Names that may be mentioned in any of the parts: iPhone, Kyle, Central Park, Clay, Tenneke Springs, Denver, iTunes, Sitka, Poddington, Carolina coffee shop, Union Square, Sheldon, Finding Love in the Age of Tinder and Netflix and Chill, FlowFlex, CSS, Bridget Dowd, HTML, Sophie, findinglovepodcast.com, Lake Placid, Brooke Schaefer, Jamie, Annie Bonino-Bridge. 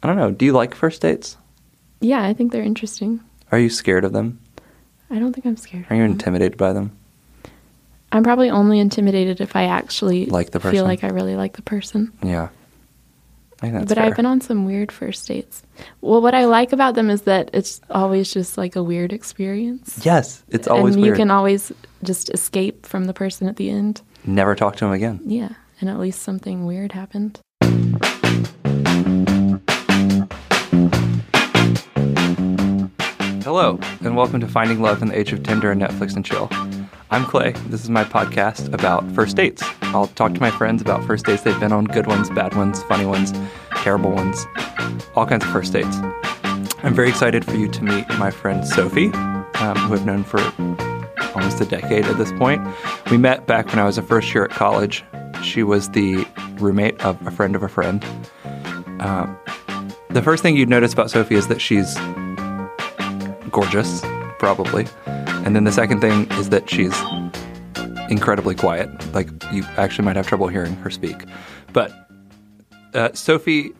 I don't know. Do you like first dates? Yeah, I think they're interesting. Are you scared of them? I don't think I'm scared. Are you intimidated by them? I'm probably only intimidated if I actually like the person. Feel like I really like the person. Yeah. I think that's fair. I've been on some weird first dates. Well, what I like about them is that it's always just like a weird experience. Yes, it's always weird. And you can always just escape from the person at the end. Never talk to him again. Yeah, and at least something weird happened. Hello, and welcome to Finding Love in the Age of Tinder and Netflix and Chill. I'm Clay. This is my podcast about first dates. I'll talk to my friends about first dates they've been on, good ones, bad ones, funny ones, terrible ones, all kinds of first dates. I'm very excited for you to meet my friend Sophie, who I've known for almost a decade at this point. We met back when I was a first year at college. She was the roommate of a friend of a friend. The first thing you'd notice about Sophie is that she's gorgeous, probably. And then the second thing is that she's incredibly quiet. Like, you actually might have trouble hearing her speak. But Sophie,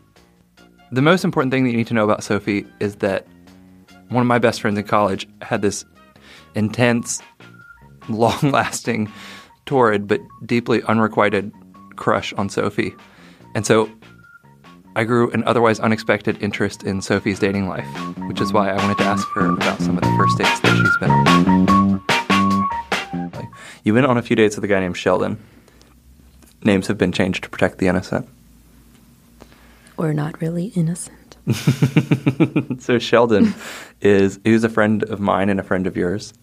the most important thing that you need to know about Sophie is that one of my best friends in college had this intense, long-lasting, torrid, but deeply unrequited crush on Sophie. And so I grew an otherwise unexpected interest in Sophie's dating life, which is why I wanted to ask her about some of the first dates that she's been on. You went on a few dates with a guy named Sheldon. Names have been changed to protect the innocent. Or not really innocent. So Sheldon he was a friend of mine and a friend of yours,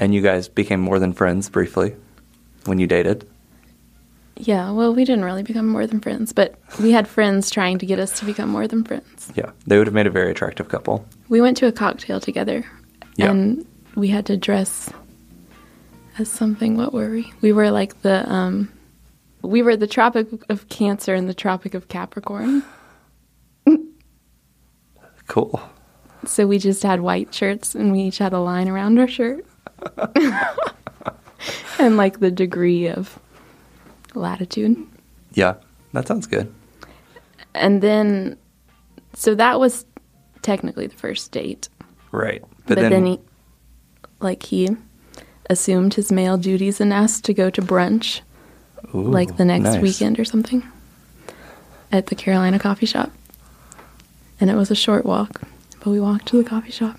and you guys became more than friends briefly when you dated. Yeah, well, we didn't really become more than friends, but we had friends trying to get us to become more than friends. Yeah, they would have made a very attractive couple. We went to a cocktail together, and we had to dress as something. What were we? We were like we were the Tropic of Cancer and the Tropic of Capricorn. Cool. So we just had white shirts, and we each had a line around our shirt. And like the degree of latitude. Yeah, that sounds good. And then, so that was technically the first date. Right. But then he assumed his male duties and asked to go to brunch, the next weekend or something, at the Carolina coffee shop. And it was a short walk, but we walked to the coffee shop.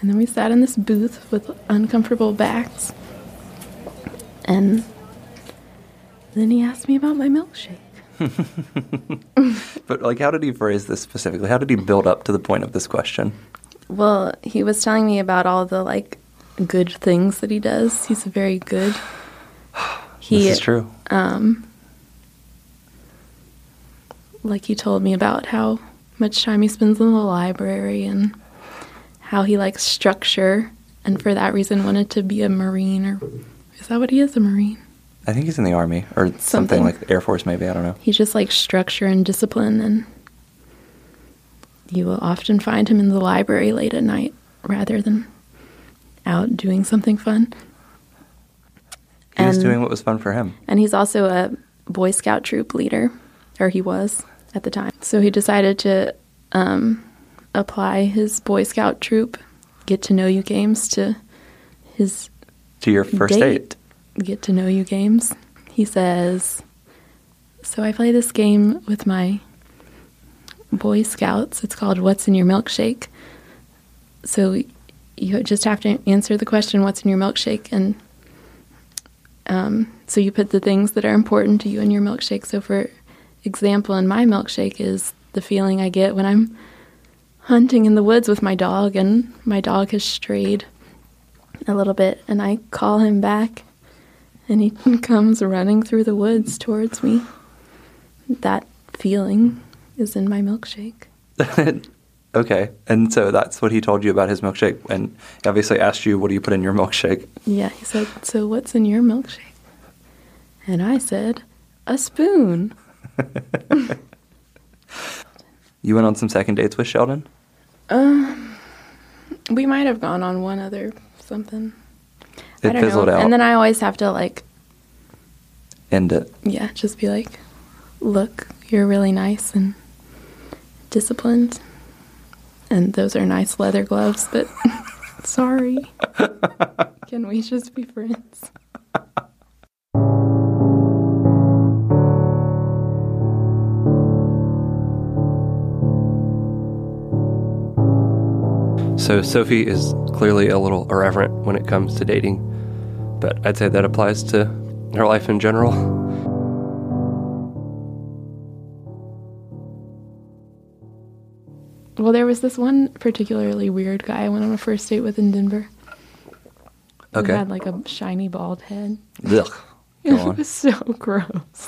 And then we sat in this booth with uncomfortable backs. And then he asked me about my milkshake. But, how did he phrase this specifically? How did he build up to the point of this question? Well, he was telling me about all the, good things that he does. He's very good. This is true. He told me about how much time he spends in the library and how he likes structure, and for that reason wanted to be a Marine. Or is that what he is, a Marine? I think he's in the Army or something like the Air Force, maybe. I don't know. He just likes structure and discipline, and you will often find him in the library late at night rather than out doing something fun. He was doing what was fun for him. And he's also a Boy Scout troop leader, or he was at the time. So he decided to apply his Boy Scout troop get-to-know-you games to his to your first date. Get-to-know-you games. He says, so I play this game with my Boy Scouts. It's called What's in Your Milkshake? So you just have to answer the question, what's in your milkshake? And so you put the things that are important to you in your milkshake. So for example, in my milkshake is the feeling I get when I'm hunting in the woods with my dog, and my dog has strayed a little bit, and I call him back, and he comes running through the woods towards me. That feeling is in my milkshake. Okay. And so that's what he told you about his milkshake, and he obviously asked you, what do you put in your milkshake? Yeah. He said, so what's in your milkshake? And I said, a spoon. You went on some second dates with Sheldon? We might have gone on one other something. It fizzled out. And then I always have to, end it. Yeah, just be like, look, you're really nice, and disciplined. And those are nice leather gloves, but sorry. Can we just be friends? So Sophie is clearly a little irreverent when it comes to dating, but I'd say that applies to her life in general. Well, there was this one particularly weird guy I went on a first date with in Denver. Okay. He had like a shiny bald head. Ugh. It was so gross.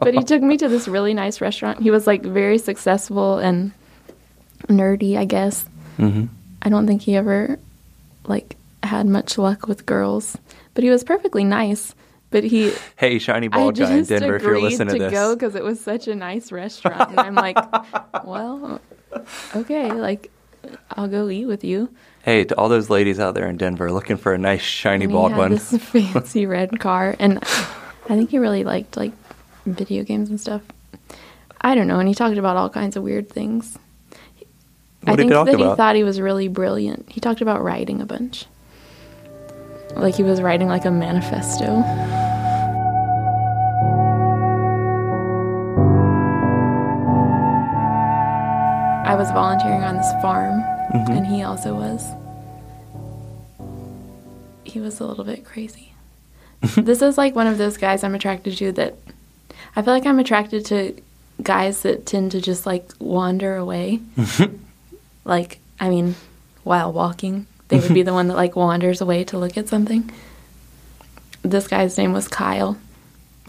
But he took me to this really nice restaurant. He was like very successful and nerdy, I guess. Mm-hmm. I don't think he ever, like, had much luck with girls. But he was perfectly nice. But he... Hey, shiny bald guy in Denver, if you're listening to this. I just agreed to go because it was such a nice restaurant. And I'm like, well, okay, like, I'll go eat with you. Hey, to all those ladies out there in Denver looking for a nice, shiny bald one. This fancy red car. And I think he really liked, like, video games and stuff. I don't know. And he talked about all kinds of weird things. I think that he thought he was really brilliant. He talked about writing a bunch. Like he was writing like a manifesto. I was volunteering on this farm, mm-hmm. and he also was. He was a little bit crazy. This is like one of those guys I'm attracted to that... I feel like I'm attracted to guys that tend to just like wander away. Like, I mean, while walking, they would be the one that, like, wanders away to look at something. This guy's name was Kyle.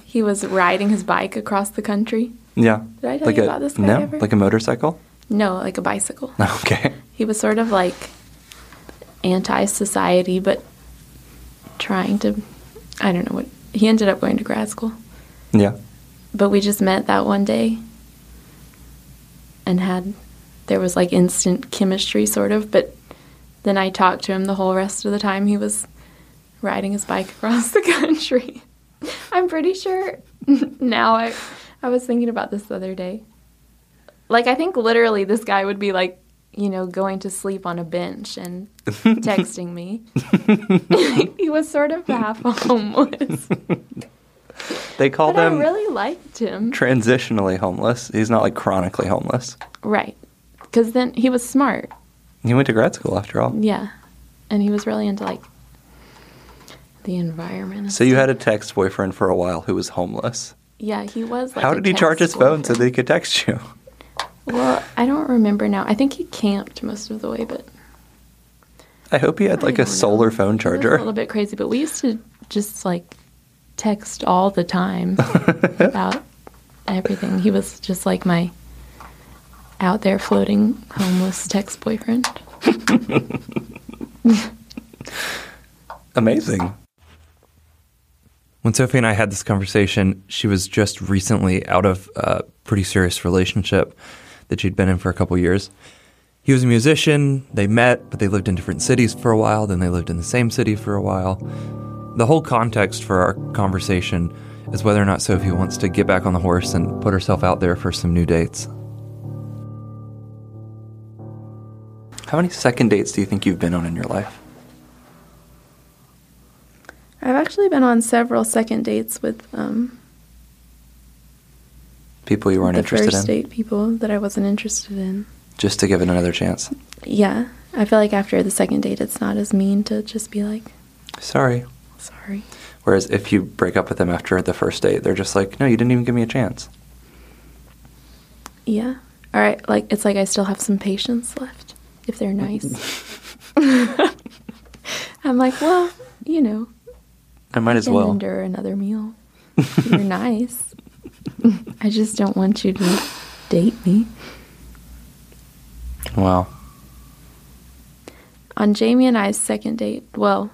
He was riding his bike across the country. Yeah. Did I tell you about this guy ever? Like a motorcycle? No, like a bicycle. Okay. He was sort of, like, anti-society, but trying to, I don't know what, he ended up going to grad school. Yeah. But we just met that one day and had... There was, like, instant chemistry, sort of, but then I talked to him the whole rest of the time he was riding his bike across the country. I'm pretty sure now I was thinking about this the other day. Like, I think literally this guy would be, like, you know, going to sleep on a bench and texting me. He was sort of half homeless. They called him... I really liked him. Transitionally homeless. He's not, like, chronically homeless. Right. Because then he was smart. He went to grad school after all. Yeah. And he was really into like the environment. So you had a text boyfriend for a while who was homeless. Yeah, he was like... How did he charge his phone so that he could text you? Well, I don't remember now. I think he camped most of the way, but... I hope he had like a solar phone charger. It was a little bit crazy, but we used to just like text all the time about everything. He was just like my... out there floating homeless text boyfriend. Amazing. When Sophie and I had this conversation, she was just recently out of a pretty serious relationship that she'd been in for a couple years. He was a musician. They met, but they lived in different cities for a while. Then they lived in the same city for a while. The whole context for our conversation is whether or not Sophie wants to get back on the horse and put herself out there for some new dates. How many second dates do you think you've been on in your life? I've actually been on several second dates with people you weren't interested in. First date people that I wasn't interested in. Just to give it another chance. Yeah, I feel like after the second date, it's not as mean to just be like, "Sorry." Whereas if you break up with them after the first date, they're just like, "No, you didn't even give me a chance." Yeah. All right. Like it's like I still have some patience left. If they're nice. I'm like, well, you know. I might as well. Under another meal. You're nice. I just don't want you to date me. Wow. On Jamie and I's second date, so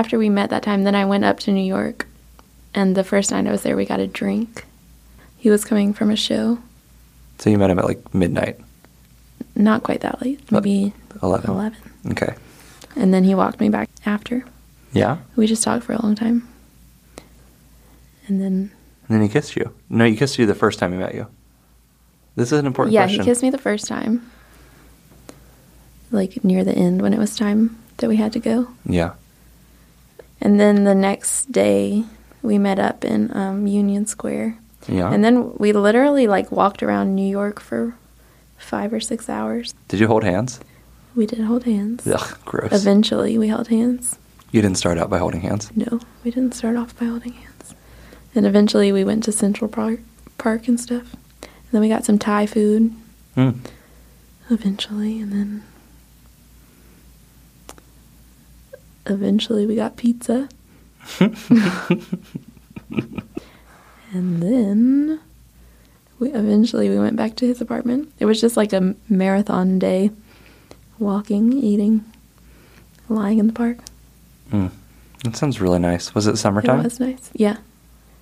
after we met that time, then I went up to New York. And the first night I was there, we got a drink. He was coming from a show. So you met him at like midnight. Not quite that late. Maybe 11. Okay. And then he walked me back after. Yeah? We just talked for a long time. And then... And then he kissed you. No, he kissed you the first time he met you. This is an important question. Yeah, he kissed me the first time. Like, near the end when it was time that we had to go. Yeah. And then the next day, we met up in Union Square. Yeah. And then we literally, like, walked around New York for 5 or 6 hours. Did you hold hands? We did hold hands. Ugh, gross. Eventually, we held hands. You didn't start out by holding hands? No, we didn't start off by holding hands. And eventually, we went to Central Park and stuff. And then we got some Thai food. Mm. Eventually, and then... Eventually, we got pizza. And then we went back to his apartment. It was just like a marathon day. Walking, eating, lying in the park. Mm. That sounds really nice. Was it summertime? It was nice, yeah.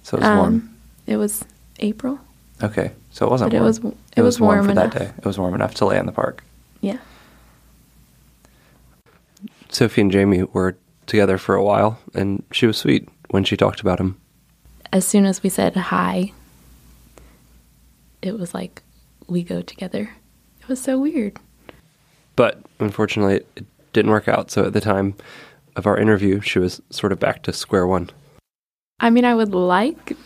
So it was warm. It was April. Okay, so it wasn't warm. It was warm for that day. It was warm enough to lay in the park. Yeah. Sophie and Jamie were together for a while, and she was sweet when she talked about him. As soon as we said hi, it was like, we go together. It was so weird. But, unfortunately, it didn't work out, so at the time of our interview, she was sort of back to square one. I mean, I would like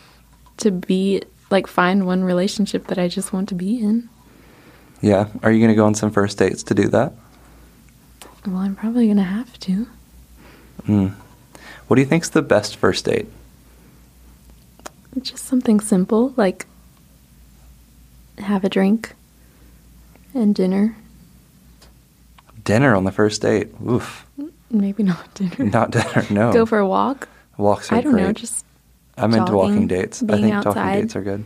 to be, like, find one relationship that I just want to be in. Yeah. Are you going to go on some first dates to do that? Well, I'm probably going to have to. Mm. What do you think's the best first date? Just something simple, like have a drink and dinner. Dinner on the first date? Oof. Maybe not dinner. Not dinner, no. Go for a walk. Walks are great. I don't know, just I'm jogging, into walking dates. I think outside, talking dates are good.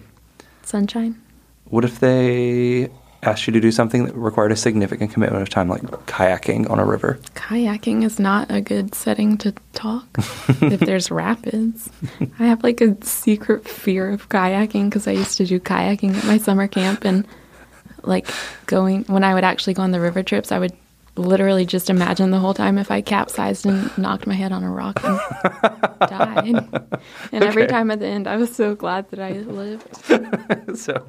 Sunshine. What if they... asked you to do something that required a significant commitment of time, like kayaking on a river? Kayaking is not a good setting to talk if there's rapids. I have like a secret fear of kayaking because I used to do kayaking at my summer camp, and like when I would actually go on the river trips, I would literally just imagine the whole time if I capsized and knocked my head on a rock and died. And every time at the end, I was so glad that I lived. So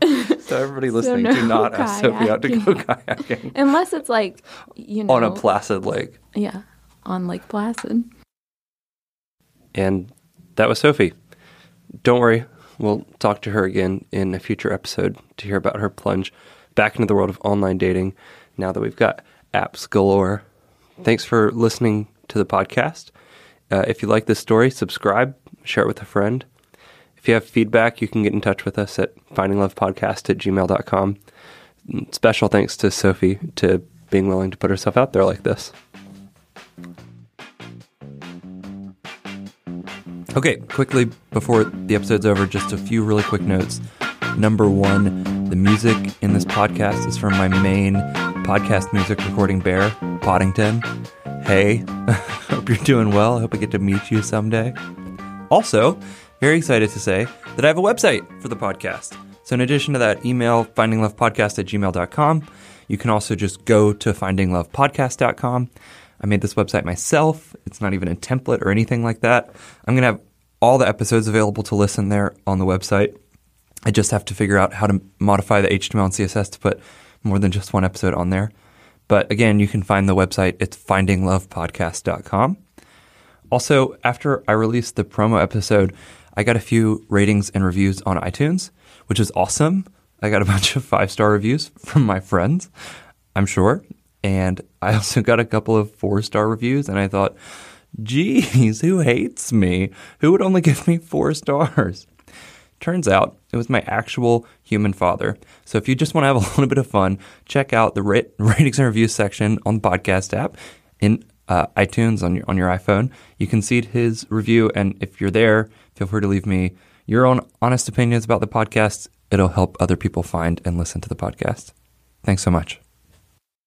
everybody listening, do not ask Sophie out to go kayaking. Unless it's like, you know. On a placid lake. Yeah, on Lake Placid. And that was Sophie. Don't worry, we'll talk to her again in a future episode to hear about her plunge back into the world of online dating now that we've got apps galore. Thanks for listening to the podcast. If you like this story, subscribe, share it with a friend. If you have feedback, you can get in touch with us at findinglovepodcast@gmail.com. Special thanks to Sophie to being willing to put herself out there like this. Okay, quickly before the episode's over, just a few really quick notes. Number one, the music in this podcast is from my main podcast music recording bear, Poddington. Hey, hope you're doing well. I hope I get to meet you someday. Also, very excited to say that I have a website for the podcast. So in addition to that email, findinglovepodcast@gmail.com, you can also just go to findinglovepodcast.com. I made this website myself. It's not even a template or anything like that. I'm going to have all the episodes available to listen there on the website. I just have to figure out how to modify the HTML and CSS to put more than just one episode on there. But again, you can find the website. It's findinglovepodcast.com. Also, after I released the promo episode, I got a few ratings and reviews on iTunes, which is awesome. I got a bunch of 5-star reviews from my friends, I'm sure. And I also got a couple of 4-star reviews, and I thought, geez, who hates me? Who would only give me 4 stars? Turns out it was my actual human father. So if you just want to have a little bit of fun, check out the ratings and reviews section on the podcast app in iTunes on your iPhone. You can see his review, and if you're there, feel free to leave me your own honest opinions about the podcast. It'll help other people find and listen to the podcast. Thanks so much.